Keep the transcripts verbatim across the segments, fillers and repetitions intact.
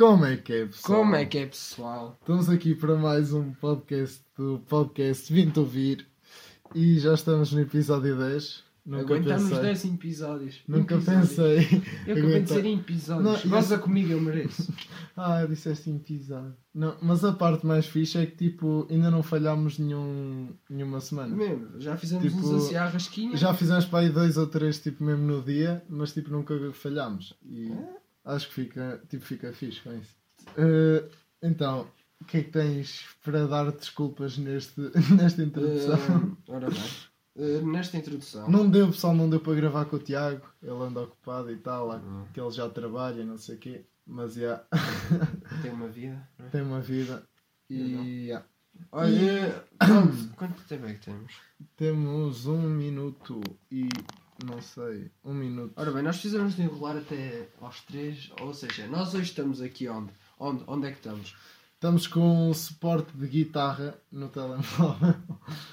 Como é que é, pessoal? Como é que é, pessoal? Estamos aqui para mais um podcast do podcast Vim te Ouvir e já estamos no episódio dez. Nunca Aguentamos pensei. dez episódios. Nunca episódios. pensei. Eu acabei de dizer em episódios. Goza isso... comigo, eu mereço. Ah, disseste em episódio. Não, mas a parte mais fixe é que tipo, ainda não falhámos nenhum, nenhuma semana. Mesmo, já fizemos tipo, uns assim à rasquinha. Já fizemos para aí dois ou três tipo, mesmo no dia, mas tipo, nunca falhámos. E... É? Acho que fica, tipo, fica fixe com isso. Uh, então, o que é que tens para dar desculpas neste, nesta introdução? Uh, ora bem, uh, nesta introdução... Não deu, pessoal, não deu para gravar com o Tiago. Ele anda ocupado e tal, uhum. que ele já trabalha, não sei o quê. Mas, já... Yeah. Tem uma vida, não é? Tem uma vida. E, yeah. Olha, e... Quanto, quanto tempo é que temos? Temos um minuto e... Não sei, um minuto. Ora bem, nós precisamos de enrolar até aos três, ou seja, nós hoje estamos aqui onde? Onde, onde é que estamos? Estamos com um suporte de guitarra no telemóvel.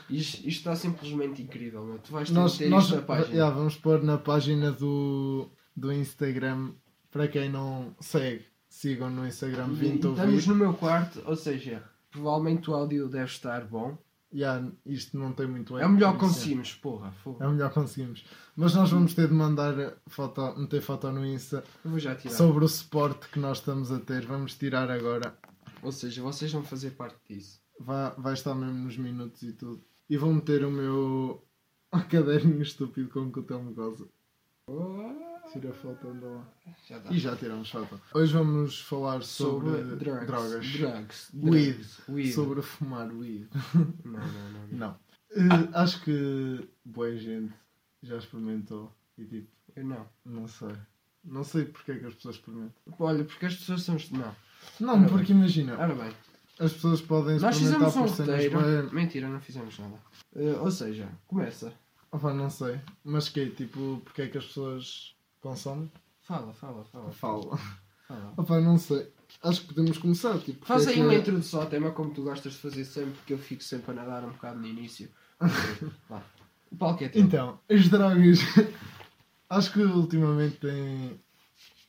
Isto, isto está simplesmente incrível, meu. Tu vais ter nós, ter nós, isto na página. Já, vamos pôr na página do, do Instagram, para quem não segue, sigam no Instagram. E, estamos ouvir. no meu quarto, ou seja, provavelmente o áudio deve estar bom. Yeah, isto não tem muito eco. É o melhor que conseguimos, porra, porra. É o melhor que conseguimos. Mas nós vamos ter de mandar foto, meter foto no Insta sobre o suporte que nós estamos a ter. Vamos tirar agora. Ou seja, vocês vão fazer parte disso. Vai, vai estar mesmo nos minutos e tudo. E vou meter o meu caderninho estúpido com que o Telmo goza. Tira a foto, anda lá. Já dá. E já tiramos foto. Hoje vamos falar sobre, sobre drugs, drogas. Drugs. Weed. weed. Sobre fumar weed. Não, não, não. não. não. Uh, acho que boa gente já experimentou e tipo... Eu não. Não sei. Não sei porque é que as pessoas experimentam. Olha, porque as pessoas são... Não. Não, Ora porque bem. imagina. Ora bem. As pessoas podem Nós experimentar por um cenas... Mentira, não fizemos nada. Uh, ou seja, começa. Opa, não sei. Mas que é tipo, porque é que as pessoas... Consome? Fala, fala, fala. Fala. fala. Opa, não sei. Acho que podemos começar. Tipo, Faz aí é que... uma introdução ao tema como tu gostas de fazer sempre, porque eu fico sempre a nadar um bocado no início. Vá. O palco é teu. Então, as drogas. Acho que ultimamente tem...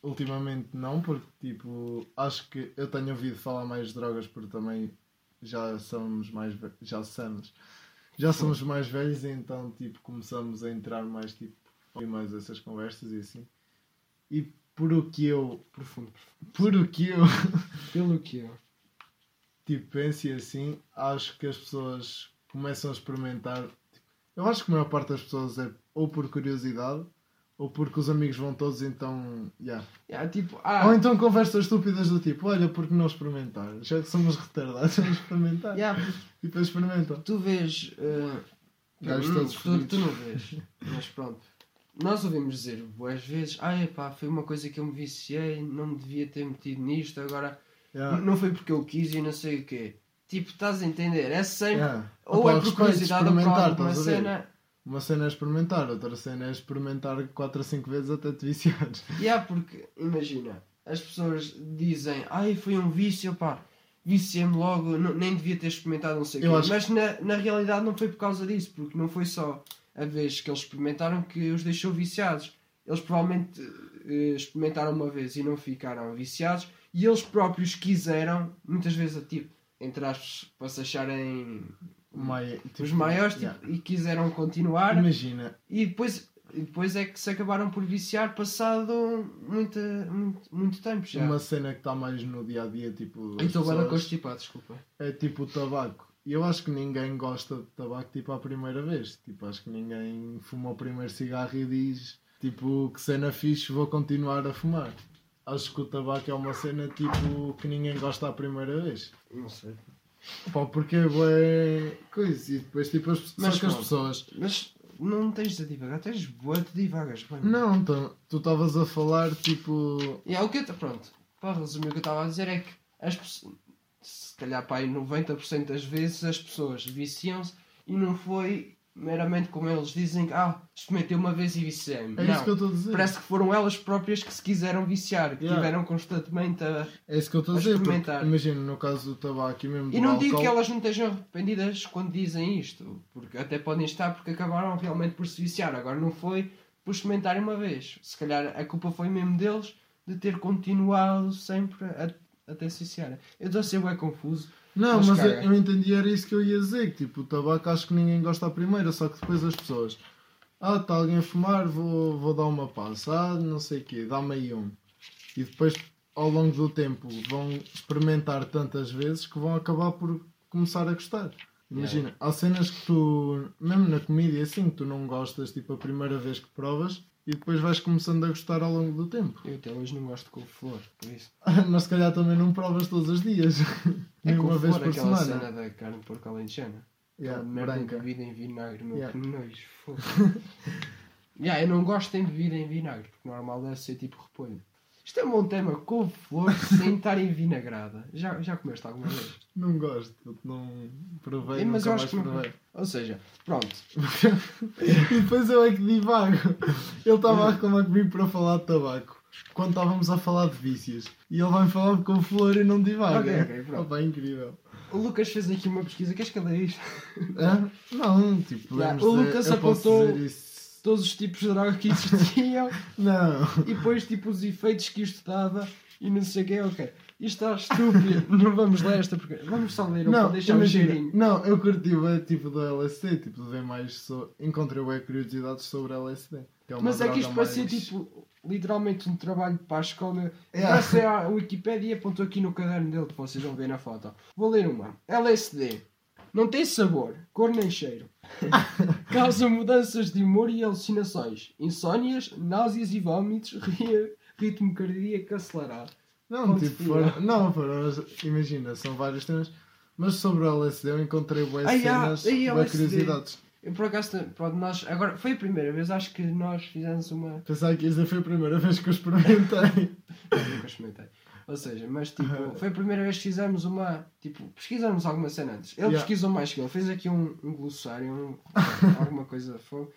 Ultimamente não, porque tipo... Acho que eu tenho ouvido falar mais de drogas porque também já somos mais... Ve... Já somos... Já somos mais velhos, então tipo começamos a entrar mais tipo... E mais essas conversas e assim. E por o que eu... Profundo, profundo. Por o que eu... Pelo que eu... Tipo, penso assim, acho que as pessoas começam a experimentar... Tipo, eu acho que a maior parte das pessoas é ou por curiosidade, ou porque os amigos vão todos, então... Yeah. Yeah, tipo, ah, ou então conversas estúpidas do tipo, olha, porque não experimentar? Já que somos retardados, vamos experimentar. Yeah, e depois experimentam. Tu vês... Uh, Gajos todos tu, tu não vês, mas pronto. Nós ouvimos dizer boas vezes, ah, epá, foi uma coisa que eu me viciei, não me devia ter metido nisto, agora yeah. não foi porque eu quis e não sei o quê. Tipo, estás a entender? É sempre, yeah. ou Opa, é por curiosidade ou por alguma cena. Uma cena é experimentar, outra cena é experimentar quatro a cinco vezes até te viciares. E yeah, porque, imagina, as pessoas dizem, ai, foi um vício, pá, viciei-me logo, não, nem devia ter experimentado, não sei o quê. Acho... Mas na, na realidade não foi por causa disso, porque não foi só... a vez que eles experimentaram que os deixou viciados. Eles provavelmente uh, experimentaram uma vez e não ficaram viciados e eles próprios quiseram, muitas vezes, tipo, entre aspas, para se acharem Mai, tipo, os maiores, tipo, yeah. e quiseram continuar. Imagina. E depois, depois é que se acabaram por viciar passado muita, muito, muito tempo já. Uma cena que está mais no dia-a-dia, tipo... Estou bem a constipar, desculpa. É tipo o tabaco. E eu acho que ninguém gosta de tabaco, tipo, à primeira vez. Tipo, acho que ninguém fuma o primeiro cigarro e diz, tipo, que cena fixe, vou continuar a fumar. Acho que o tabaco é uma cena, tipo, que ninguém gosta à primeira vez. Não sei. Pá, porque é bué coisa. E depois, tipo, as, mas, só que as pessoas... Mas não tens de divagar, tens bué de divagas. Bem. Não, então, tu estavas a falar, tipo... E é o que eu... Pronto, para resumir o que eu estava a dizer é que as pessoas... Se calhar, pá, aí noventa por cento das vezes as pessoas viciam-se e não foi meramente como eles dizem que ah, experimentei uma vez e viciei-me. É não, isso que eu estou a dizer. Parece que foram elas próprias que se quiseram viciar, que yeah. tiveram constantemente a experimentar. É isso que eu estou a, a dizer, porque, imagino no caso do tabaco e mesmo do álcool. E não digo que elas não estejam arrependidas quando dizem isto, porque até podem estar porque acabaram realmente por se viciar. Agora não foi por experimentarem uma vez. Se calhar a culpa foi mesmo deles de ter continuado sempre a até suiciar. Eu estou a ser bem confuso. Não, mas, mas eu, eu entendi, era isso que eu ia dizer, que tipo, o tabaco acho que ninguém gosta à primeira, só que depois as pessoas... Ah, está alguém a fumar, vou, vou dar uma passa, ah, não sei o quê, dá-me aí um. E depois, ao longo do tempo, vão experimentar tantas vezes que vão acabar por começar a gostar. Imagina, yeah. Há cenas que tu, mesmo na comida, assim, que tu não gostas, tipo, a primeira vez que provas, e depois vais começando a gostar ao longo do tempo. Eu até hoje não gosto de couve-flor, por isso. Mas se calhar também não provas todos os dias. É uma vez por semana. É aquela cena da carne porca alentejana. Yeah, merda, bebida em vinagre, meu, yeah. Que nojo, foda-se. Yeah, eu não gosto de bebida em vinagre, porque normal deve ser tipo repolho. Isto é um bom tema, couve-flor sem estar envinagrada. Já, já comeste alguma vez? Não gosto, não provei, é, mas nunca eu acho mais que provei. Não... Ou seja, pronto. E depois eu é que divago. Ele estava a reclamar comigo para falar de tabaco, quando estávamos a falar de vícios. E ele vai-me falar de couve-flor e não divaga. Ok, ok, pronto. Opa, é incrível. O Lucas fez aqui uma pesquisa, queres que ele é isto? É? Não, tipo... Não, o Lucas apontou... todos os tipos de droga que existiam. Não. E depois tipo os efeitos que isto dava e não sei o que, ok. Isto está estúpido, não vamos ler esta porque vamos só ler, não, deixar um cheirinho. Não, eu curti o tipo do L S D, tipo de ver mais so... encontrei bem curiosidades sobre L S D. Que é uma Mas é que isto mais... parecia tipo literalmente um trabalho para a escola. Graças é. à Wikipédia apontou aqui no caderno dele que vocês vão ver na foto. Vou ler uma. L S D. Não tem sabor, cor nem cheiro. Causa mudanças de humor e alucinações. Insónias, náuseas e vómitos. Ritmo cardíaco acelerado. Não, Ponto tipo, para, não, para, imagina, são vários temas. Mas sobre o L S D eu encontrei boas ai, cenas, ai, boas curiosidades. Eu, por acaso, pronto, nós, agora, foi a primeira vez, acho que nós fizemos uma... Pensava que isso foi a primeira vez que eu experimentei. Eu nunca experimentei. Ou seja, mas tipo, foi a primeira vez que fizemos uma... Tipo, pesquisamos alguma cena antes. Ele yeah. pesquisou mais que eu. Fez aqui um, um glossário, um, alguma coisa... Foi...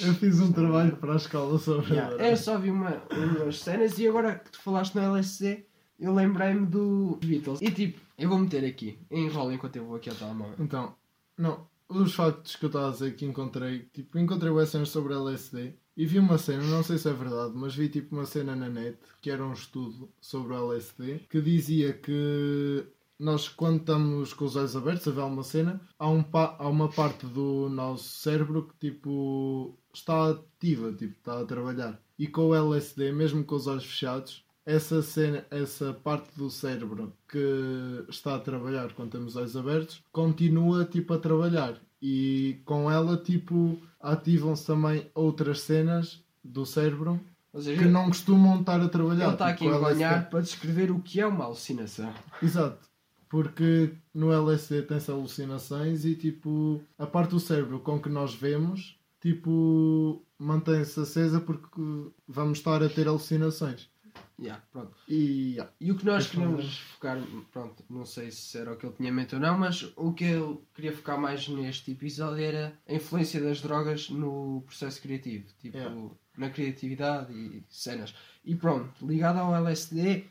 Eu fiz um trabalho para a escola sobre... Yeah. Eu só vi uma, umas cenas e agora que tu falaste na L S D, eu lembrei-me do Beatles. E tipo, eu vou meter aqui. Enrola enquanto eu vou aqui à telemóvel. Então, não. Os factos que eu estava a dizer que encontrei... Tipo, encontrei umas cenas sobre L S D. E vi uma cena, não sei se é verdade, mas vi tipo uma cena na net, que era um estudo sobre o L S D, que dizia que nós quando estamos com os olhos abertos a ver uma cena, há, um pa- há uma parte do nosso cérebro que tipo está ativa, tipo, está a trabalhar. E com o L S D, mesmo com os olhos fechados, essa cena, essa parte do cérebro que está a trabalhar quando temos os olhos abertos, continua tipo a trabalhar. E com ela, tipo, ativam-se também outras cenas do cérebro, ou seja, que não costumam estar a trabalhar. Ele está aqui a ganhar para descrever o que é uma alucinação. Exato. Porque no L S D tem-se alucinações e, tipo, a parte do cérebro com que nós vemos, tipo, mantém-se acesa porque vamos estar a ter alucinações. Yeah, pronto. E, yeah. e o que nós queremos focar, pronto, não sei se era o que ele tinha em mente ou não, mas o que eu queria focar mais neste episódio era a influência das drogas no processo criativo, tipo, yeah. na criatividade e cenas. E pronto, ligado ao L S D,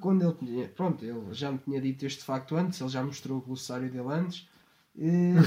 quando ele tinha, pronto, ele já me tinha dito este facto antes, ele já mostrou o glossário dele antes, e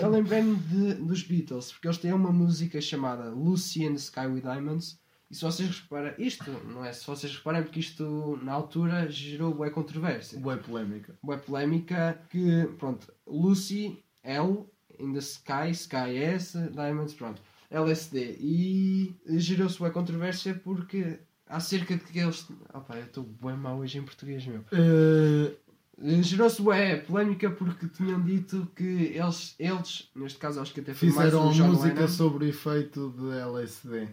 eu lembrei-me de, dos Beatles, porque eles têm uma música chamada Lucy in the Sky with Diamonds. E se vocês repararem, isto, não é? Se vocês repararem, porque isto na altura gerou bué controvérsia. Bué polémica. Bué polémica que, pronto, Lucy, L, in the Sky, Sky S, Diamonds, pronto, L S D. E gerou-se bué controvérsia porque acerca de que eles... Opa, eu estou bué mal hoje em português, meu. Uh... Gerou-se bué polémica porque tinham dito que eles, eles neste caso acho que até foi mais um John Lennon. Fizeram música sobre o efeito de L S D.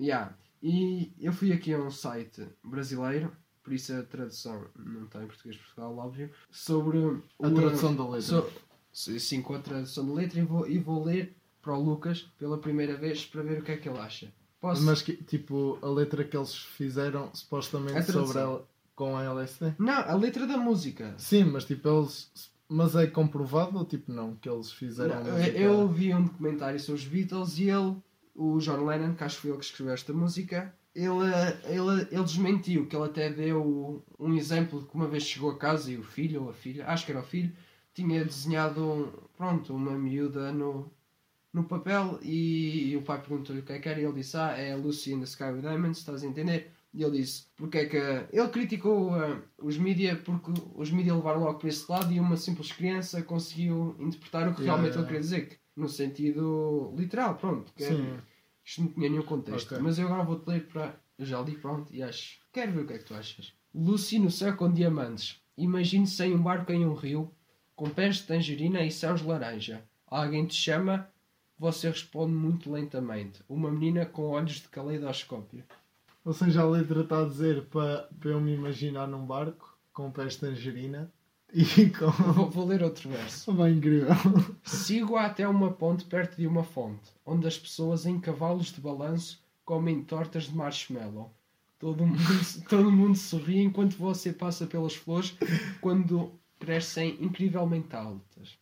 Yeah. E eu fui aqui a um site brasileiro, por isso a tradução não está em português de Portugal, óbvio, sobre... A o, tradução da letra. So, sim, com a tradução da letra e vou, e vou ler para o Lucas pela primeira vez para ver o que é que ele acha. Posso? Mas, que, tipo, a letra que eles fizeram supostamente a sobre a, com a L S D? Não, a letra da música. Sim, mas tipo, eles... Mas é comprovado ou tipo não, que eles fizeram... Não, eu ouvi um documentário sobre os Beatles e ele... O John Lennon, que acho que foi ele que escreveu esta música, ele, ele, ele desmentiu, que ele até deu um exemplo de que uma vez chegou a casa e o filho ou a filha, acho que era o filho, tinha desenhado pronto, uma miúda no, no papel e, e o pai perguntou-lhe o que é que era e ele disse, ah, é Lucy in the Sky with Diamonds, estás a entender? E ele disse, porque é que... Ele criticou uh, os mídia porque os mídia levaram logo para esse lado e uma simples criança conseguiu interpretar o que yeah, realmente yeah. ele queria dizer, que, no sentido literal, pronto. Que Sim. É, isto não tinha nenhum contexto. Okay. Mas eu agora vou-te ler para... Eu já li, pronto, e acho... Quero ver o que é que tu achas. Lucy no céu com diamantes. Imagine-se em um barco em um rio, com pés de tangerina e céus de laranja. Alguém te chama, você responde muito lentamente. Uma menina com olhos de caleidoscópio. Ou seja, a letra está a dizer para pa eu me imaginar num barco com pés de tangerina e com... Vou, vou ler outro verso. Bem incrível. Sigo-a até uma ponte perto de uma fonte, onde as pessoas em cavalos de balanço comem tortas de marshmallow. Todo mundo, todo mundo sorri enquanto você passa pelas flores quando crescem incrivelmente altas.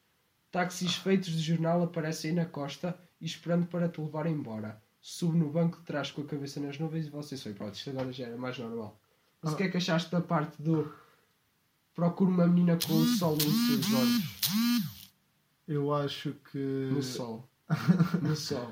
Táxis feitos de jornal aparecem na costa e esperando para te levar embora. Subo no banco de trás com a cabeça nas nuvens e você foi. Pronto, isto agora já era mais normal. Mas o ah. que é que achaste da parte do... Procuro uma menina com o sol nos seus olhos? Eu acho que... No sol. No sol.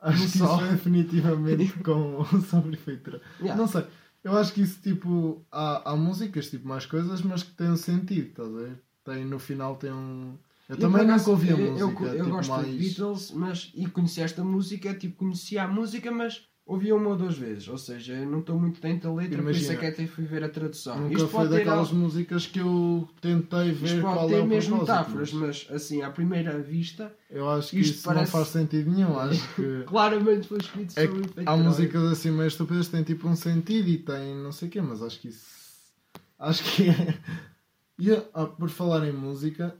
Acho no que sol. Isso é definitivamente com sobrefeitura. Yeah. Não sei. Eu acho que isso, tipo... Há, há músicas, tipo, mais coisas, mas que têm um sentido, estás a ver? Tem, no final tem um... Eu, eu também nunca ouvi a música. Eu, eu, eu tipo, gosto mais... de Beatles, mas, e conheci esta música, tipo, conhecia a música, mas ouvi uma ou duas vezes. Ou seja, eu não estou muito dentro da letra, por isso é que até fui ver a tradução. Nunca Isto foi daquelas algo... músicas que eu tentei ver Isto qual é o propósito. Isto pode ter mesmo metáforas, mas assim, à primeira vista... Eu acho que isso parece... não faz sentido nenhum, acho que... Claramente foi escrito é sobre... Há músicas assim meio estúpidas que têm tipo um sentido e têm não sei o quê, mas acho que isso... Acho que é... E, ah, por falar em música...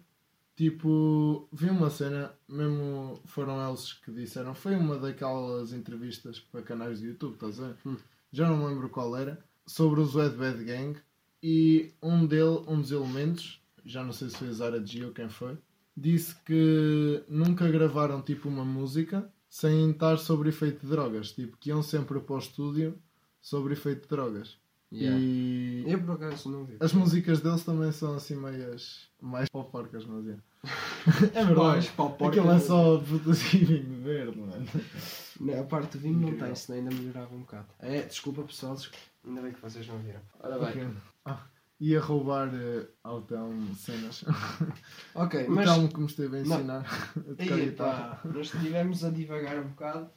Tipo, vi uma cena, mesmo foram eles que disseram, foi uma daquelas entrevistas para canais de YouTube, estás a ver? Hum. Já não me lembro qual era, sobre os Wet Bed Gang, e um, dele, um dos elementos, já não sei se foi a Zara G ou quem foi, disse que nunca gravaram tipo uma música sem estar sobre efeito de drogas, tipo, que iam sempre para o estúdio sobre efeito de drogas. Yeah. E eu, por acaso, não vi. As músicas deles também são assim meias mais pau-porcas, mas é. É verdade. Aquilo é só produzir vinho verde, mano. Não, a parte do vinho Incrível. Não tem, senão ainda melhorava um bocado. É, desculpa pessoal, ainda bem que vocês não viram. Ora bem. Okay. Ah, ia roubar uh, ao Telmo cenas. Ok, o mas... O Telmo que me esteve a ensinar. Aí, pá, nós estivemos a divagar um bocado.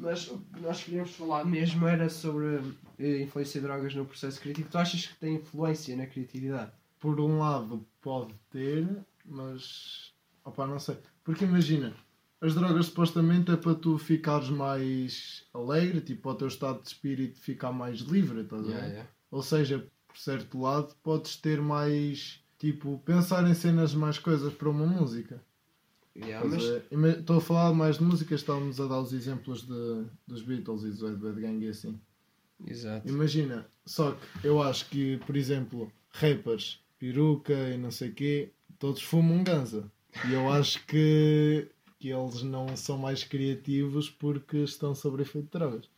Mas o que nós queríamos falar mesmo era sobre a influência de drogas no processo criativo. Tu achas que tem influência na criatividade? Por um lado pode ter, mas... Opa, não sei. Porque imagina, as drogas supostamente é para tu ficares mais alegre, tipo, para o teu estado de espírito ficar mais livre, estás a ver? Yeah, yeah. Ou seja, por certo lado, podes ter mais, tipo, pensar em cenas mais coisas para uma música. Yeah, mas... é, estou a falar mais de música, estávamos a dar os exemplos de, dos Beatles e do Wet Bed Gang e assim. Exato. Imagina, só que eu acho que, por exemplo, rappers, peruca e não sei o quê, todos fumam ganza. E eu acho que, que eles não são mais criativos porque estão sobre efeito de drogas.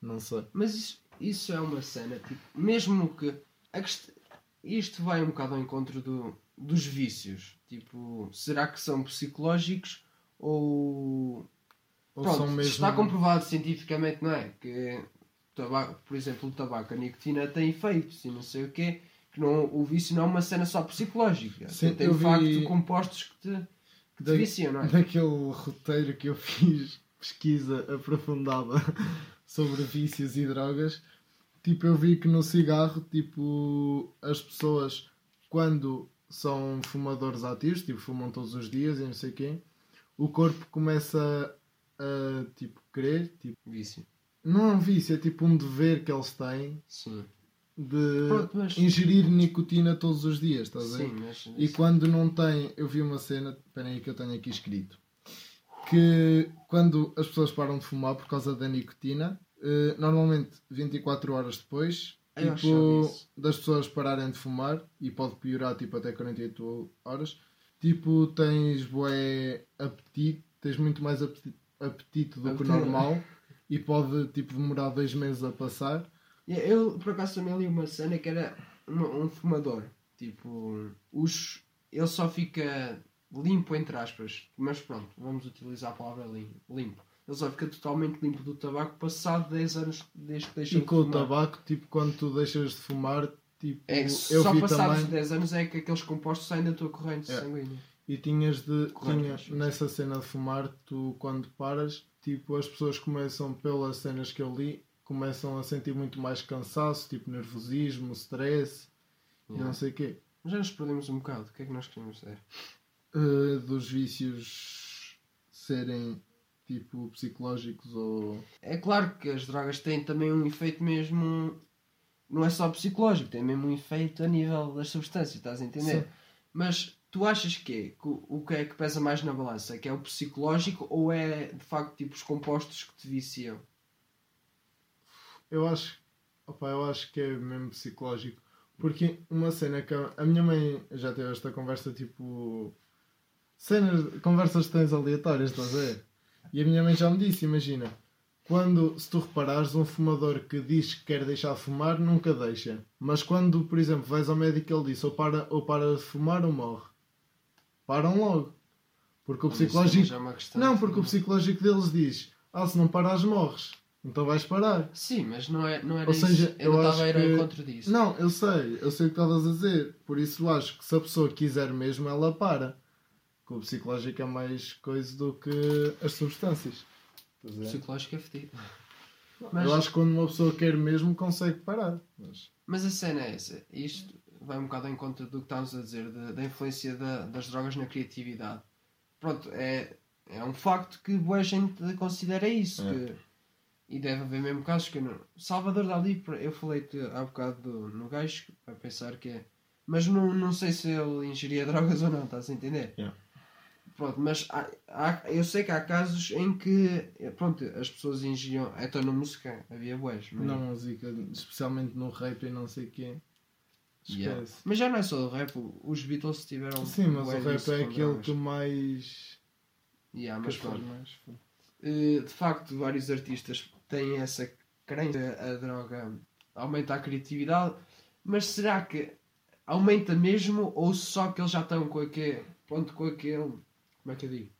Não sei. Mas isso, isso é uma cena, tipo, mesmo que... Quest... Isto vai um bocado ao encontro do... dos vícios, tipo, será que são psicológicos ou, ou pronto, são mesmo... está comprovado cientificamente, não é? Que tabaco, por exemplo, o tabaco, a nicotina tem efeitos e não sei o quê, que não, o vício não é uma cena só psicológica. Sim, tem de facto compostos que te, que da, te viciam, não é? Daquele roteiro que eu fiz, pesquisa aprofundada sobre vícios e drogas, tipo, eu vi que no cigarro, tipo, as pessoas quando são fumadores ativos, tipo, fumam todos os dias e não sei quem, o corpo começa a, tipo, querer, tipo... Vício. Não é um vício, é tipo um dever que eles têm. Sim. De Pronto, mas... ingerir nicotina todos os dias, estás a ver? Sim, mas... E quando não tem... Eu vi uma cena, espera aí que eu tenho aqui escrito, que quando as pessoas param de fumar por causa da nicotina, eh, normalmente vinte e quatro horas depois... Tipo, das pessoas pararem de fumar, e pode piorar tipo até quarenta e oito horas, tipo, tens bué apetite, tens muito mais apetite, apetite do que o normal, e pode tipo demorar dois meses a passar. Eu por acaso também li uma cena que era um, um fumador, tipo, os, ele só fica limpo entre aspas, mas pronto, vamos utilizar a palavra limpo. ele só fica totalmente limpo do tabaco passado dez anos desde que deixou de fumar. E com o tabaco, tipo, quando tu deixas de fumar, tipo, é, eu só passados também... dez anos é que aqueles compostos saem da tua corrente é. sanguínea. E tinhas de... Tinhas, nessa cena de fumar, tu, quando paras, tipo, as pessoas começam, pelas cenas que eu li, começam a sentir muito mais cansaço, tipo, nervosismo, stress, yeah. e não sei o quê. Já nos perdemos um bocado. O que é que nós queremos dizer? Uh, dos vícios serem, tipo, psicológicos ou... É claro que as drogas têm também um efeito mesmo... Não é só psicológico, tem mesmo um efeito a nível das substâncias, estás a entender? Sim. Mas... Tu achas que é? O que é que pesa mais na balança? Que é o psicológico ou é, de facto, tipo, os compostos que te viciam? Eu acho... Opa, eu acho que é mesmo psicológico. Porque uma cena que... A, a minha mãe já teve esta conversa, tipo... Cenas... Conversas que tens aleatórias, estás a ver? E a minha mãe já me disse, imagina. Quando, se tu reparares, um fumador que diz que quer deixar de fumar, nunca deixa. Mas quando, por exemplo, vais ao médico, ele diz ou para, ou para de fumar ou morre. Param logo. Porque o psicológico... Não, porque o psicológico deles diz: ah, se não parares, morres. Então vais parar. Sim, mas não, é, não era isso. Ou seja, isso. Eu, eu não estava a ir ao encontro disso. Não, eu sei. Eu sei o que estavas a dizer. Por isso eu acho que se a pessoa quiser mesmo, ela para. Porque o psicológico é mais coisa do que as substâncias. Pois é. O psicológico é fedido. Mas... Eu acho que quando uma pessoa quer mesmo, consegue parar. Mas, mas a cena é essa. Isto... vai um bocado em conta do que estávamos a dizer, de, da influência da, das drogas na criatividade. Pronto, é, é um facto que boa gente considera isso. É. Que, e deve haver mesmo casos que não. Salvador Dalí, eu falei-te há bocado do, no gajo, para pensar que é. Mas não, não sei se ele ingeria drogas ou não, estás a entender? É. Pronto, mas há, há, eu sei que há casos em que, pronto, as pessoas ingeriam. Então na música havia boas. Mas... Na música, especialmente no rap e não sei o quê. Yeah. Mas já não é só o rap, os Beatles tiveram... Sim, mas o rap é aquele que mais... Yeah, mas claro. mais... Uh, de facto, vários artistas têm essa crença, a droga aumenta a criatividade, mas será que aumenta mesmo ou só que eles já estão com aquele... Pronto, com aquele... Como é que eu digo?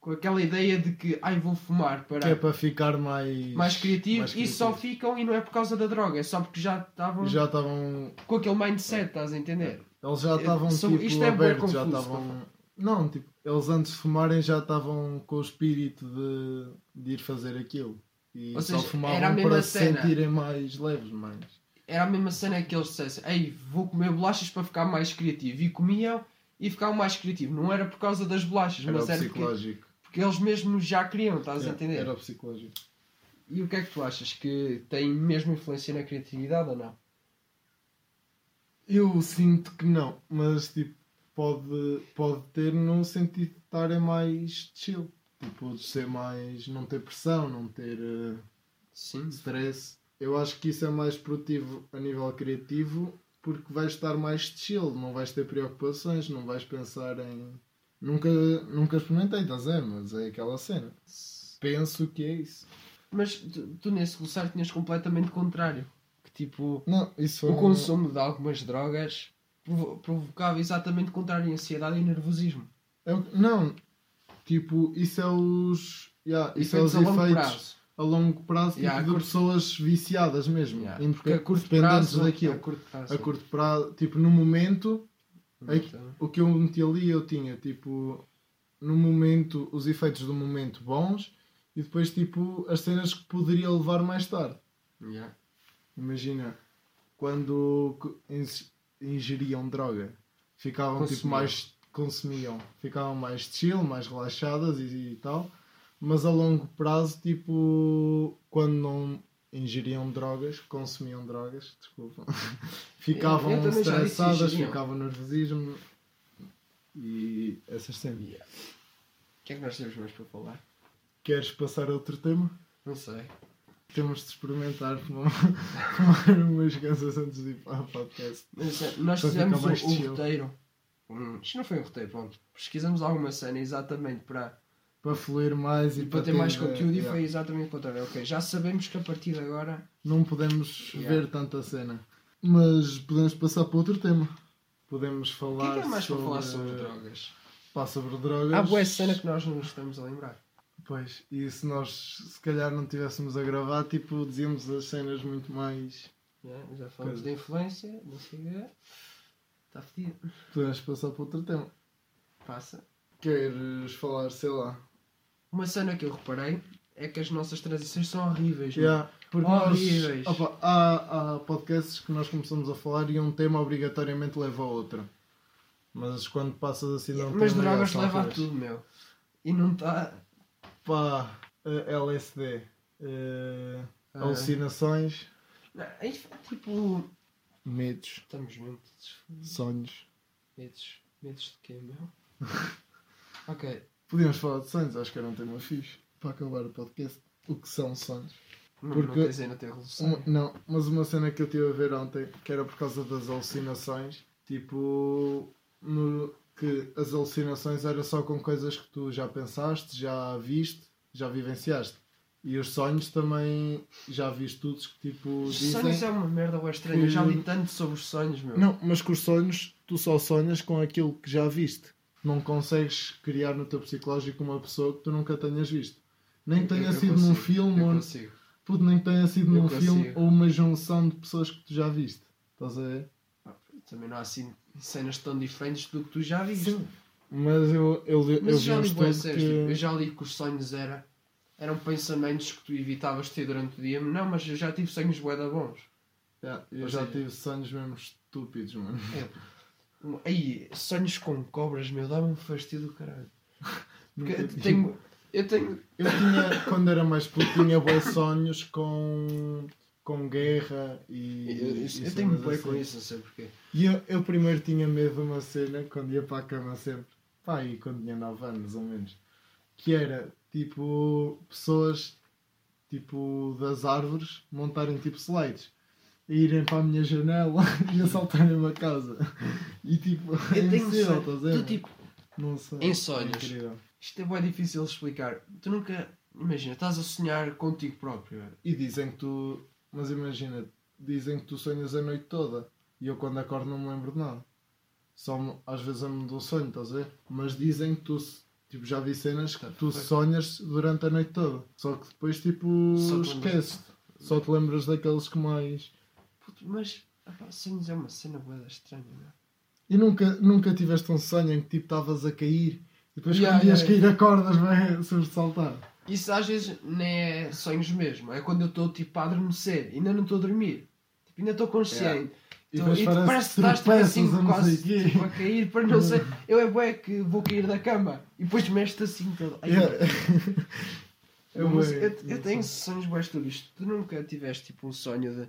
Com aquela ideia de que, ai, vou fumar para... Que é para ficar mais... Mais criativo. Mais criativo. E só ficam, e não é por causa da droga. É só porque já estavam... Já estavam... Com aquele mindset, é. Estás a entender? Eles já estavam, so, tipo, isto é abertos. Já estavam... Não, tipo, eles antes de fumarem já estavam com o espírito de, de ir fazer aquilo. E ou só seja, fumavam para se cena. sentirem mais leves, mais... Era a mesma cena que eles dissessem, ei, vou comer bolachas para ficar mais criativo. E comiam e ficavam mais criativos. Não era por causa das bolachas, era mas era psicológico. Porque eles mesmos já queriam, estás é, a entender? Era psicológico. E o que é que tu achas? Que tem mesmo influência na criatividade ou não? Eu sinto que não, mas tipo, pode, pode ter no sentido de estarem mais chill. Tipo, de ser mais... não ter pressão, não ter uh, Sim. stress. Eu acho que isso é mais produtivo a nível criativo porque vais estar mais chill, não vais ter preocupações, não vais pensar em... Nunca, nunca experimentei, estás a ver? Mas é aquela cena. Penso que é isso. Mas tu, tu nesse glossário tinhas completamente contrário. Que tipo, não, isso o um... consumo de algumas drogas provo- provocava exatamente o contrário, ansiedade e nervosismo. Eu, não, tipo, isso é os, yeah, isso é os a efeitos prazo. a longo prazo tipo yeah, de curto... pessoas viciadas mesmo. Yeah. Porque a curto prazo, daquilo. A curto prazo, a curto prazo tipo, no momento... Aqui, o que eu meti ali eu tinha tipo no momento os efeitos do momento bons e depois tipo as cenas que poderia levar mais tarde. Yeah. Imagina quando ingeriam droga ficavam consumiam. tipo mais consumiam ficavam mais chill, mais relaxadas e, e tal, mas a longo prazo tipo quando não ingeriam drogas, consumiam drogas, desculpa, ficavam eu, eu estressadas, ficavam nervosismo e essas cenas. Yeah. O que é que nós temos mais para falar? Queres passar a outro tema? Não sei. Temos de experimentar fumar umas gansas antes de ir para o podcast. Mas, nós fizemos o, o roteiro. Hum, isto não foi um roteiro, pronto. Pesquisamos alguma cena exatamente para... Para fluir mais e, e para ter, ter mais conteúdo, é, e foi exatamente o contrário. Ok, já sabemos que a partir de agora não podemos yeah. ver tanta cena, mas podemos passar para outro tema. Podemos falar sobre... O que é, que é mais sobre... para falar sobre drogas? Pá, sobre drogas... Há boa cena que nós não nos estamos a lembrar. Pois, e se nós se calhar não estivéssemos a gravar, tipo, dizíamos as cenas muito mais... Yeah, já falamos da influência, não sei o que. Está fedido. Podemos passar para outro tema. Passa. Queres falar, sei lá... Uma cena que eu reparei é que as nossas transições são horríveis. Yeah, porque horríveis. Nós, opa, há, há podcasts que nós começamos a falar e um tema obrigatoriamente leva a outro. Mas quando passas assim não tem. Mas drogas leva a tudo, meu. E não está... Pá, L S D, uh, ah. alucinações... Não, é tipo... Medos. Estamos juntos. Sonhos. Medos. Medos de quê, meu? Ok. Podíamos falar de sonhos, acho que era um tema fixe para acabar o podcast. O que são sonhos? Não, porque, não tens ainda ter uma, não, mas uma cena que eu estive a ver ontem, que era por causa das alucinações, tipo, no, que as alucinações eram só com coisas que tu já pensaste, já viste, já vivenciaste. E os sonhos também, já vi estudos que tipo os dizem... Os sonhos é uma merda ou é estranho, que... eu já li tanto sobre os sonhos, meu. Não, mas que os sonhos, tu só sonhas com aquilo que já viste. Não consegues criar no teu psicológico uma pessoa que tu nunca tenhas visto. Nem tenha sido consigo, num filme ou... Puto, nem tenha sido eu num consigo. filme ou uma junção de pessoas que tu já viste. Estás a ver? Ah, também não há assim cenas tão diferentes do que tu já viste. Sim. Mas eu, eu, eu, Mas eu já li boas cenas. Que... Tipo, eu já li que os sonhos era, eram pensamentos que tu evitavas ter durante o dia. Não, mas eu já tive sonhos bué da bons. Yeah, eu ou já seja... tive sonhos mesmo estúpidos, mano. É. Aí, sonhos com cobras, meu, dá-me um fastidio do caralho. Eu tenho, eu tenho. Eu tinha, quando era mais puto, tinha bons sonhos com, com guerra e. Eu, eu, e eu tenho bem assim. Com isso, não sei porquê. E eu, eu primeiro tinha medo de uma cena quando ia para a cama sempre. Pá, e quando tinha nove anos ou menos. Que era tipo pessoas tipo das árvores montarem tipo slides. E irem para a minha janela e assaltarem-me a casa. E tipo... Eu tenho sonhos. Tu tipo... Não sei. Em sonhos. É isto é bem difícil de explicar. Tu nunca... Imagina, estás a sonhar contigo próprio. E dizem que tu... Mas imagina, dizem que tu sonhas a noite toda. E eu quando acordo não me lembro de nada. Só me... às vezes eu me dou sonho, estás a ver? Mas dizem que tu... Tipo, já vi cenas que tu sonhas durante a noite toda. Só que depois tipo... esqueces. Só te lembras daqueles que mais... Mas, opa, sonhos é uma cena boa estranha, não é? E nunca, nunca tiveste um sonho em que tipo estavas a cair e depois yeah, quando ias yeah, cair yeah. acordas, vai sobressaltar. Isso às vezes nem é sonhos mesmo, é quando eu estou tipo a adormecer, ainda não estou a dormir, tipo, ainda estou consciente. Yeah. Tô, e, e parece que estás assim quase tipo, a cair para não sei. Eu é bué que vou cair da cama e depois mexes-te assim todo. Ai, yeah. eu, eu, eu, eu tenho sonhos boas tudo isto. Tu nunca tiveste tipo um sonho de.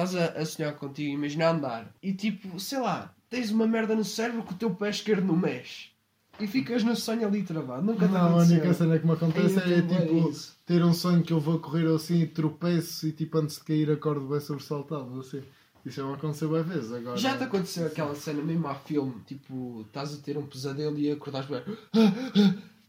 Estás a sonhar contigo, imagina andar. E tipo, sei lá, tens uma merda no cérebro que o teu pé esquerdo não mexe. E ficas no sonho ali travado. Nunca te Não, a única cena que me acontece é, é tipo, isso. ter um sonho que eu vou correr assim e tropeço e tipo, antes de cair acordo bem sobressaltado, assim. Isso já me aconteceu bem vezes agora. Já te aconteceu aquela cena mesmo a filme, tipo, estás a ter um pesadelo e acordas bem.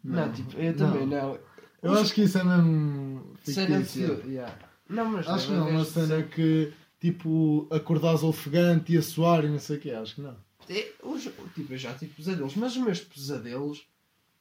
Não, não tipo, eu também não. não. Eu acho que isso é mesmo fictício. Yeah. Não, mas acho que não, uma cena que... Tipo, acordares ofegante e a suar e não sei o que, acho que não. É, hoje, tipo, eu já tive pesadelos, mas os meus pesadelos,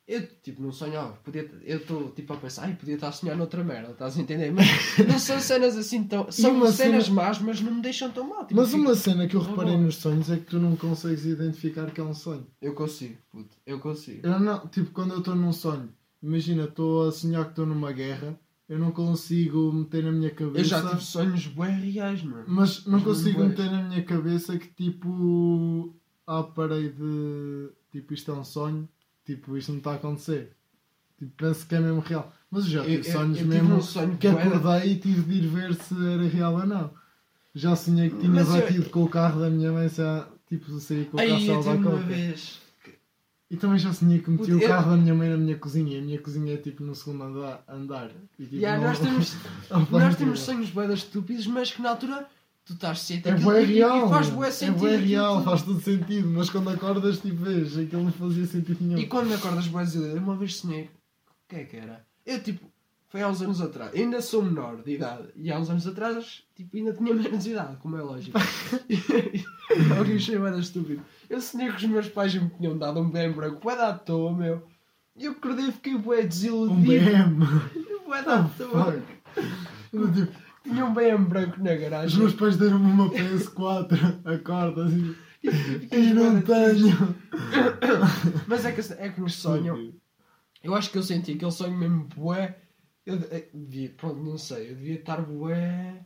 eu tipo, não sonhava. Podia, eu estou tipo a pensar, ai, podia estar a sonhar noutra merda, estás a entender? Mas não são cenas assim tão. São cenas cena... más, mas não me deixam tão mal. Tipo, mas fico... uma cena que eu reparei nos sonhos é que tu não consegues identificar que é um sonho. Eu consigo, puto, eu consigo. Eu não, tipo, quando eu estou num sonho, imagina, estou a sonhar que estou numa guerra. Eu não consigo meter na minha cabeça... Eu já tive sonhos bué reais, mano. Mas não mas consigo meter na minha cabeça que, tipo... Ah, parei de... Tipo, isto é um sonho. Tipo, isto não está a acontecer. Tipo, penso que é mesmo real. Mas eu já tive eu, sonhos eu, eu mesmo... Tive um sonho que acordei e tive de ir ver se era real ou não. Já sonhei que tinha batido eu... com o carro da minha mãe. Se há, tipo, saí com o carro salva a compra. Uma vez... E também já sonhei que meti o carro da minha mãe na minha cozinha. E a minha cozinha é tipo no segundo andar. andar e, tipo, yeah, não... Nós temos, nós temos sonhos bué estúpidos, mas que na altura tu estás ciente daquilo é e, e faz bué sentido. É bué real, faz todo sentido. Mas quando acordas, tipo, vês, aquilo não fazia sentido nenhum. E quando acordas bué, eu uma vez sonhei. O que é que era? Eu tipo, foi há uns anos atrás. Eu ainda sou menor de idade. E há uns anos atrás, tipo, ainda tinha menos idade, como é lógico. Alguém achei bué estúpido. Eu sonhei que os meus pais me tinham dado um bem branco, bué da à toa, meu. Eu acordei e fiquei bué desiludido. Um B M. Bué da toa. Tinha um B M branco na garagem. Os meus pais deram-me uma P S quatro. Acorda assim. E não tenho. Mas é que, é que no sonho, eu acho que eu senti aquele sonho mesmo bué. Eu devia, pronto, não sei, eu devia estar bué,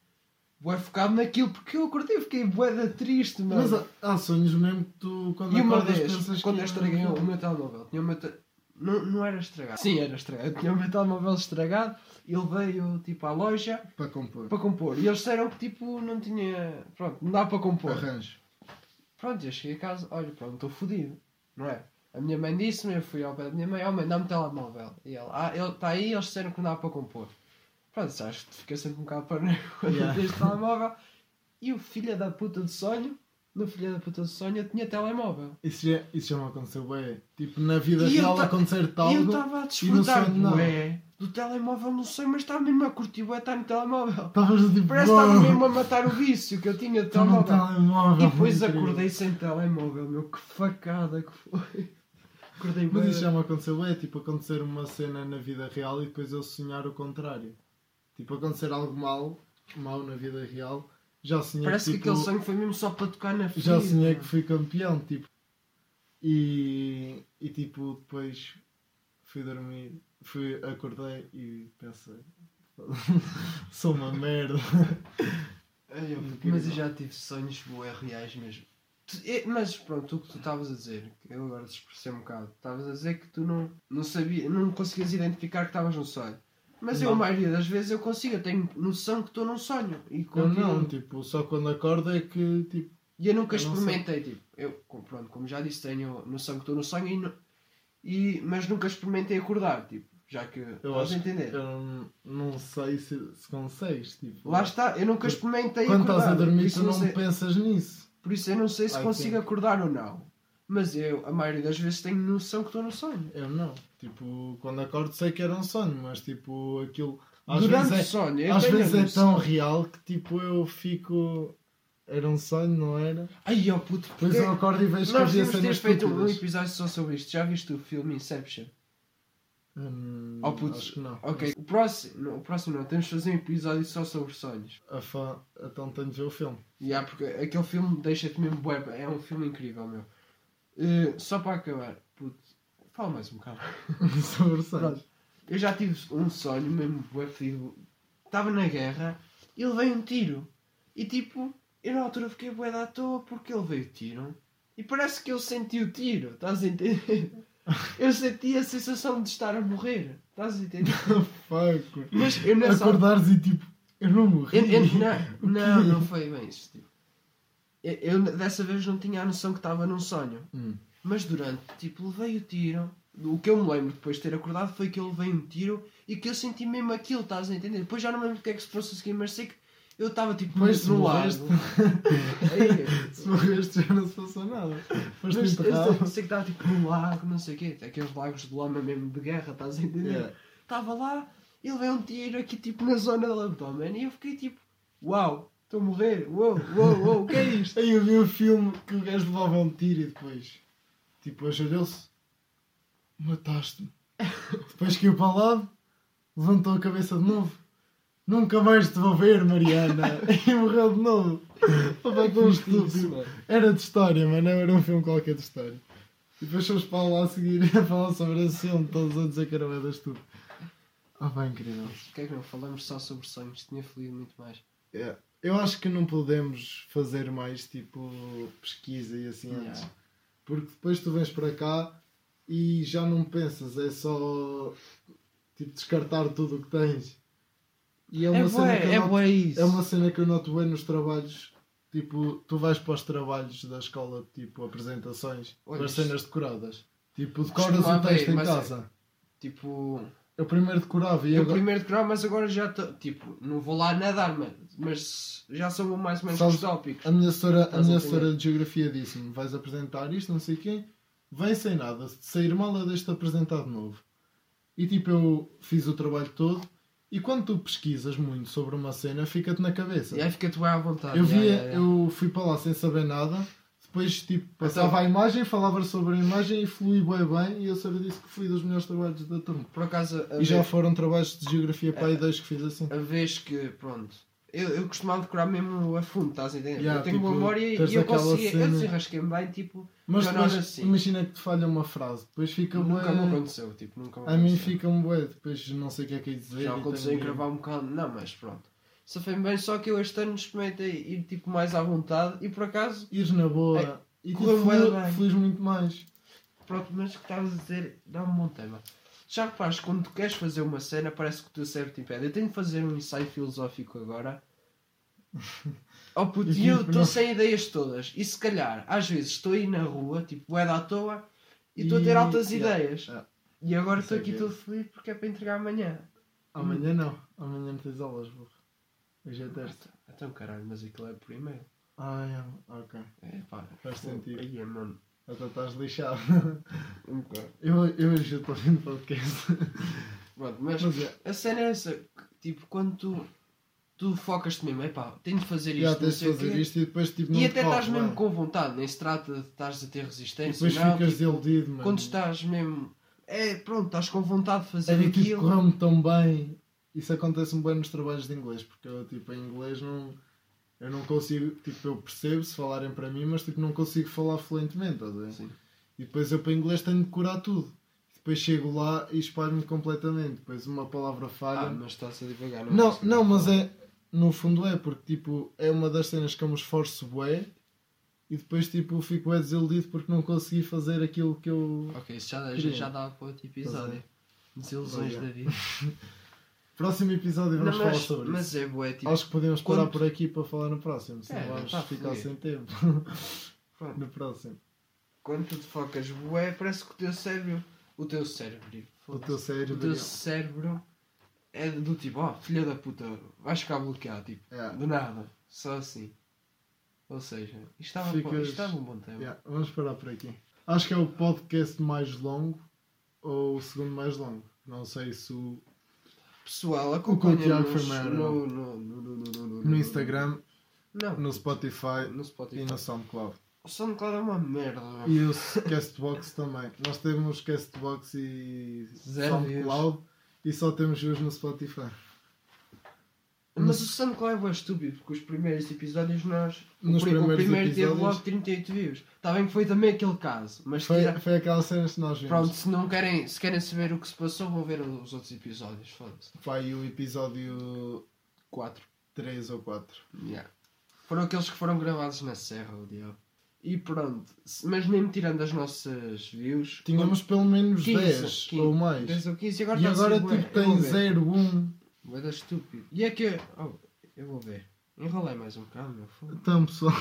bué focado naquilo, porque eu acordei e fiquei bué da triste, mano. Mas há, há sonhos mesmo que tu, quando acordas, pensas que... quando eu estraguei o meu telemóvel, tinha o meu te... não, não era estragado. Sim, era estragado. Eu tinha o meu telemóvel estragado e levei-o, tipo, à loja... Para compor. Para compor. E eles disseram que, tipo, não tinha... Pronto, não dá para compor. Arranjo. Pronto, eu cheguei a casa, olha, pronto, estou fodido, não é? A minha mãe disse-me, eu fui ao pé da minha mãe, ó oh, mãe, dá-me o telemóvel. E ela, ah, ele está aí, eles disseram que não dá para compor. Pronto, acho que fiquei sempre um bocado paranoico quando yeah. eu tinha telemóvel. E o filho da puta do sonho, no filho da puta do sonho, eu tinha telemóvel. Isso já, isso já me aconteceu, bué. Tipo, na vida e real ta... acontecer tal. E eu estava a desfrutar, bué, do telemóvel, não sei, mas estava mesmo a curtir, bué, estar no telemóvel. Tipo, parece que estava mesmo a matar o vício que eu tinha de telemóvel. telemóvel. E depois acordei sem telemóvel, meu, que facada que foi. Mas isso já me aconteceu, é tipo acontecer uma cena na vida real e depois eu sonhar o contrário. Tipo, acontecer algo mal, mal na vida real, já sonhei. Parece que, tipo, que aquele sonho foi mesmo só para tocar na ferida. Já sonhei que fui campeão, tipo. E, e tipo, depois fui dormir, fui, acordei e pensei, sou uma merda. Ai, eu fiquei, mas eu já tive sonhos bué reais mesmo. Mas pronto, o que tu estavas a dizer, que eu agora te expressei um bocado, estavas a dizer que tu não, não sabias, não conseguias identificar que estavas num sonho. Mas não. Eu, a maioria das vezes, eu consigo, eu tenho noção que estou num sonho. E eu não, tipo, só quando acordo é que, tipo... E eu nunca eu experimentei, tipo, eu, pronto, como já disse, tenho noção que estou num sonho, e, no, e, mas nunca experimentei acordar, tipo, já que estás a entender. Eu não sei se, se consegues, tipo... Lá está, eu nunca experimentei quando acordar. Quando estás a dormir, tu não, não pensas nisso. Por isso eu não sei se I consigo think. acordar ou não. Mas eu, a maioria das vezes, tenho noção que estou no sonho. Eu não. Tipo, quando acordo sei que era um sonho, mas tipo, aquilo... Às Durante vezes é, sonho, eu Às vezes é tão real que tipo, eu fico... Era um sonho, não era? Ai, ó oh, puto, porque... Depois eu acordo e vejo que havia cenas estúpidas. Nós temos feito um episódio só sobre isto. Já viste o filme Inception? Hum, oh, puto, acho que não. Ok, o próximo não, o próximo não, temos de fazer um episódio só sobre sonhos. A fã, então tenho de ver o filme. Yeah, porque aquele filme deixa-te mesmo bué, é um filme incrível, meu. Uh, só para acabar, puto, fala mais um bocado sobre sonhos. Eu já tive um sonho mesmo bué fedido. Estava na guerra e levei um tiro. E tipo, eu na altura fiquei bué da toa porque ele veio tiro. E parece que eu senti o tiro, estás a entender? Eu senti a sensação de estar a morrer. Estás a entender? Mas eu nessa... Acordares e tipo, eu não morri. Eu, eu, não, não, não foi bem isso. Tipo. Eu, eu dessa vez não tinha a noção que estava num sonho. Hum. Mas durante, tipo, levei o tiro. O que eu me lembro depois de ter acordado foi que eu levei um tiro e que eu senti mesmo aquilo, estás a entender? Depois já não me lembro o que é que se fosse seguir, mas sei que eu estava tipo mais do lado. Se morreste já não se passou nada. Mas, eu sei, sei que estava tipo num lago, não sei o quê. Aqueles lagos de lama mesmo de guerra, estás a entender? Estava yeah. lá, ele veio um tiro aqui tipo na zona do abdômen e eu fiquei tipo, uau, estou a morrer, uau, uau, uau, o que é isto? Aí eu vi um filme que o gajo levava um tiro e depois, tipo, ajoelhou-se, mataste-me. Depois caiu para o lado, levantou a cabeça de novo. Nunca mais te vou ver, Mariana. E morreu de novo. Papai, tão estúpido. Era de história, mas não era um filme qualquer de história. E depois fomos para lá a seguir a falar sobre esse filme, todos a dizer que era merda estúpida. Ah, bem, incrível. Por que é que não falamos só sobre sonhos? Tinha fluído muito mais. É. Eu acho que não podemos fazer mais, tipo, pesquisa e assim yeah. antes. Porque depois tu vens para cá e já não pensas. É só, tipo, descartar tudo o que tens. E é uma, é, cena bué, é, noto, bué isso. é uma cena que eu noto bem nos trabalhos. Tipo, tu vais para os trabalhos da escola, tipo, apresentações, Olha para as cenas decoradas. Tipo, decoras o texto em casa. É, tipo... Eu primeiro decorava e eu agora... Eu primeiro decorava, mas agora já estou... Tipo, não vou lá nadar, mas, mas já soube mais ou menos Sabes, os tópicos. A minha senhora de geografia disse-me, vais apresentar isto, não sei quem, vem sem nada. Se sair mal, eu deixo-te apresentar de novo. E tipo, eu fiz o trabalho todo. E quando tu pesquisas muito sobre uma cena, fica-te na cabeça. E aí fica-te bem à vontade. Eu, via, yeah, yeah, yeah. eu fui para lá sem saber nada. depois tipo, passava a imagem, falava sobre a imagem e flui bem bem. E a senhora disse que foi dos melhores trabalhos da turma. Por acaso, e vez... já foram trabalhos de geografia para aí dois que fiz assim. A vez que, pronto, eu, eu costumava decorar mesmo a fundo, estás a entender? Yeah, eu tenho tipo, memória e eu conseguia, cena... eu desenrasquei-me bem, tipo, mas depois, assim. Imagina que te falha uma frase, depois fica bué. Nunca me aconteceu, tipo, nunca me aconteceu. A mim fica-me bué, depois não sei o que é que é dizer. Já aconteceu gravar um bocado, não, mas pronto. Se foi bem, só que eu este ano experimentei ir tipo mais à vontade e por acaso... ires na boa. É, e tu feliz, feliz muito mais. Pronto, mas o que estavas a dizer, dá-me um bom tema. Já repares, quando tu queres fazer uma cena, parece que o teu cérebro te impede. Eu tenho de fazer um ensaio filosófico agora. Oh puto, e eu estou sem ideias todas. E se calhar, às vezes, estou aí na rua, tipo, é da toa, e estou a ter altas e... ideias. Ah. E agora estou aqui todo feliz porque é para entregar amanhã. Amanhã hum. não. Amanhã não tens aulas, burro. Hoje é terça. Então caralho, mas aquilo é por e-mail. Ah, é, ok. É, pá. Faz sentido. Aí é, mano. Até estás lixado. Um eu, eu já estou vendo podcast. Pronto, mas, mas é. A cena é essa. Tipo, quando tu, tu focas-te mesmo, é pá, tenho de fazer isto. Já, tens de fazer isto e depois tipo não e até estás mesmo mano. Com vontade, nem se trata de estares a ter resistência. E depois não, ficas tipo, iludido, mano. Quando estás mesmo. É, pronto, estás com vontade de fazer é, aquilo. Tipo, correu-me tão bem. Isso acontece-me bem nos trabalhos de inglês, porque eu, tipo, em inglês não. Eu não consigo, tipo, eu percebo se falarem para mim, mas tipo, não consigo falar fluentemente, estás a ver? Sim. E depois eu para inglês tenho de decorar tudo. Depois chego lá e espalho-me completamente. Depois uma palavra falha. Ah, mas está-se a divagar. Não, não, não mas é. No fundo é, porque tipo, é uma das cenas que eu me esforço bué e depois tipo, fico bué desiludido porque não consegui fazer aquilo que eu. Ok, isso já, já dá para outro episódio. Desilusões da vida. Próximo episódio vamos não, mas, falar sobre mas isso. Mas é bué, tipo... Acho que podemos quando... parar por aqui para falar no próximo, senão é, vamos tá ficar sem tempo. Pronto. No próximo. Quando tu te focas bué, parece que o teu cérebro... O teu cérebro... O teu cérebro... O teu cérebro é do tipo, ó, oh, filha da puta, vais ficar bloqueado, tipo, yeah. Do nada. Só assim. Ou seja, isto estava, Ficas... isto estava um bom tema. Yeah. Vamos parar por aqui. Acho que é o podcast mais longo ou o segundo mais longo. Não sei se o... Pessoal, acompanha-nos no, no, no, no, no, no Instagram, não. No, Spotify no Spotify e no SoundCloud. O SoundCloud é uma merda. E o Castbox também. Nós temos Castbox e Zero SoundCloud dias. E só temos views no Spotify. Mas no... o SoundCloud é estúpido, porque os primeiros episódios nós... Nos o primeiros primeiro episódios... teve logo trinta e oito views. Está bem que foi também aquele caso, mas... Foi, tira... foi aquela cena que nós vimos. Pronto, se, não querem, se querem saber o que se passou, vão ver os outros episódios, foda-se. Vai o episódio... quatro. três ou quatro. Yeah. Foram aqueles que foram gravados na serra, o diabo. E pronto, mas mesmo tirando as nossas views... Tínhamos como... pelo menos quinze, dez quinze, ou mais. dez ou quinze, agora e agora tipo bem. Tem zero, um... Vai dar estúpido. E é que eu... Oh, eu vou ver. Enrolei mais um bocado, meu fogo. Então, pessoal...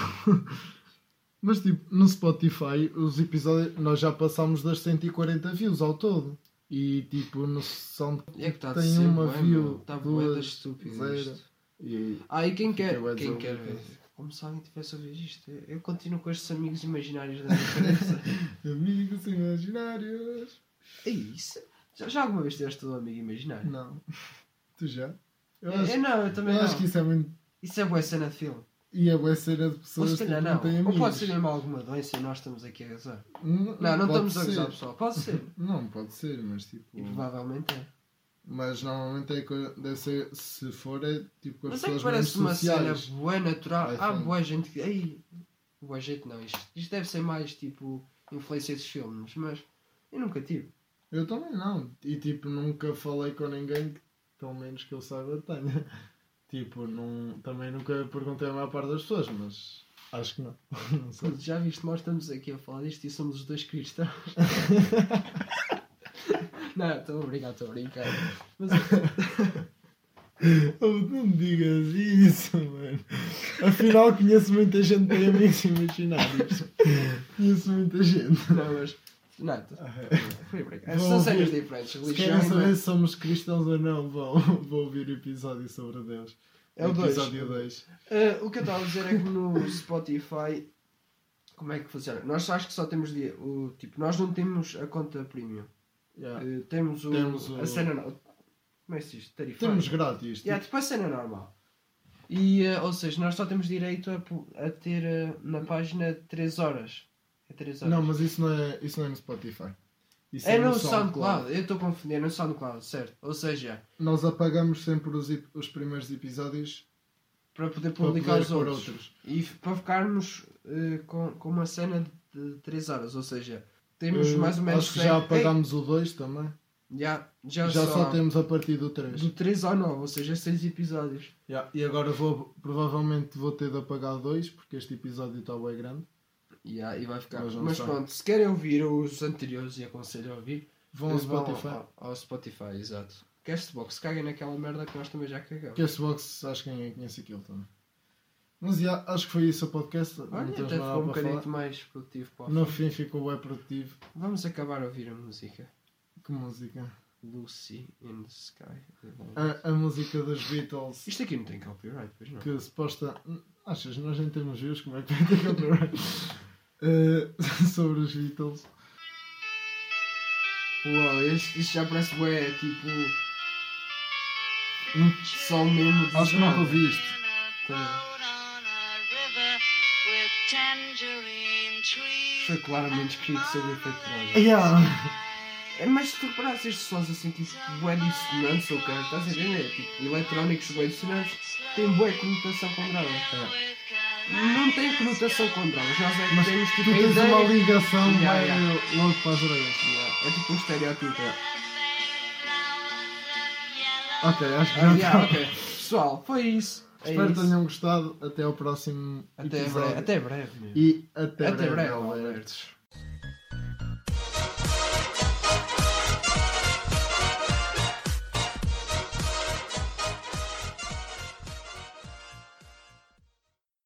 Mas, tipo, no Spotify, os episódios... Nós já passámos das cento e quarenta views ao todo. E, tipo, no SoundCloud é tá tem uma bem, view... Está bué da estúpida isto. E... Ah, e quem quer, quem quer ver? Como se alguém tivesse a ouvir isto. Eu continuo com estes amigos imaginários da minha cabeça. Amigos imaginários. É isso. Já, já alguma vez tiveste todo amigo imaginário? Não. Tu já? Eu, acho, eu não, eu também eu não. Acho que isso é muito... Isso é boa cena de filme. E é boa cena de pessoas que não, não têm amigos. Ou pode ser mesmo alguma doença e nós estamos aqui a gozar. Não, não, não estamos ser. A gozar, pessoal. Pode ser. Não, pode ser, mas tipo... E provavelmente é. Mas normalmente é que deve ser, se for, é tipo com as mas pessoas menos sociais. Mas é que parece uma cena boa, natural. Há ah, boa gente que... Ai, boa gente não. Isto, isto deve ser mais tipo influência dos filmes, mas eu nunca tive. Eu também não. E tipo, nunca falei com ninguém que... Pelo menos que eu saiba, tenho. Tipo, não, também nunca perguntei a maior parte das pessoas, mas acho que não. Não sei. Já viste, nós estamos aqui a falar disto e somos os dois cristãos. Não, estou a brincar, estou a brincar. Mas... Oh, não me digas isso, mano. Afinal, conheço muita gente, tem amigos imaginários. Conheço muita gente. Não, mas... Não, tô... ah, são cenas diferentes. Se querem saber se somos cristãos ou não, vão, vão ouvir o episódio sobre Deus. É o episódio dois. Uh, o que eu estava a dizer é que no Spotify, como é que funciona? Nós acho que só temos de, o tipo, nós não temos a conta premium. Yeah. Uh, temos, o, temos o... a cena. Como é que se diz? Tarifário. Temos grátis. Tipo... Yeah, tipo a cena normal. E, uh, ou seja, nós só temos direito a, a ter uh, na página três horas. É três horas. Não, mas isso não é, isso não é no Spotify. Isso é, é no, no SoundCloud. SoundCloud. Eu estou a confundir, é no SoundCloud, certo. Ou seja... Nós apagamos sempre os, os primeiros episódios para poder publicar para poder os outros. outros. E para ficarmos uh, com, com uma cena de três horas. Ou seja, temos uh, mais ou menos... Acho que já apagámos o dois também. Yeah, já já só, só temos a partir do três. Do três ao nove, ou seja, seis episódios. Yeah. E agora vou, provavelmente vou ter de apagar dois, porque este episódio está bem grande. Yeah, e vai ficar. Mas, mas pronto, se querem ouvir os anteriores, e aconselho a ouvir, vão ao Spotify. Ao, ao Spotify, exato. Castbox, caguem naquela merda que nós também já cagamos. Castbox, acho que ninguém conhece aquilo também. Mas yeah, acho que foi isso o podcast. Olha, não até ficou um bocadinho mais produtivo. Para no fim ficou bem produtivo. Vamos acabar a ouvir a música. Que música? Lucy in the Sky. A, a música dos Beatles. Isto aqui não tem copyright, pois não? Que suposta... Achas, nós nem temos views, como é que vai ter copyright? uh, sobre os Beatles. Uau, isto já parece bué, tipo... Um sol mesmo de... Acho que não ouviste. Foi claramente escrito sobre o efeito. Yeah. Mas se tu reparares estes sons assim, tipo, bué dissonantes ou cara, estás a entender? Tipo, eletrónicos bué dissonantes, têm bué conotação com drogas. É. Não tem conotação com drogas, nós é que temos tipo. Tu tens ideia... uma ligação yeah, vai yeah. logo para as drogas. Yeah. É tipo um estereótipo. Ok, acho que ah, não yeah, okay. Pessoal, foi isso. Espero que é tenham gostado. Até ao próximo até episódio. Breve. Até breve. Meu. E até, até breve, breve Albertos.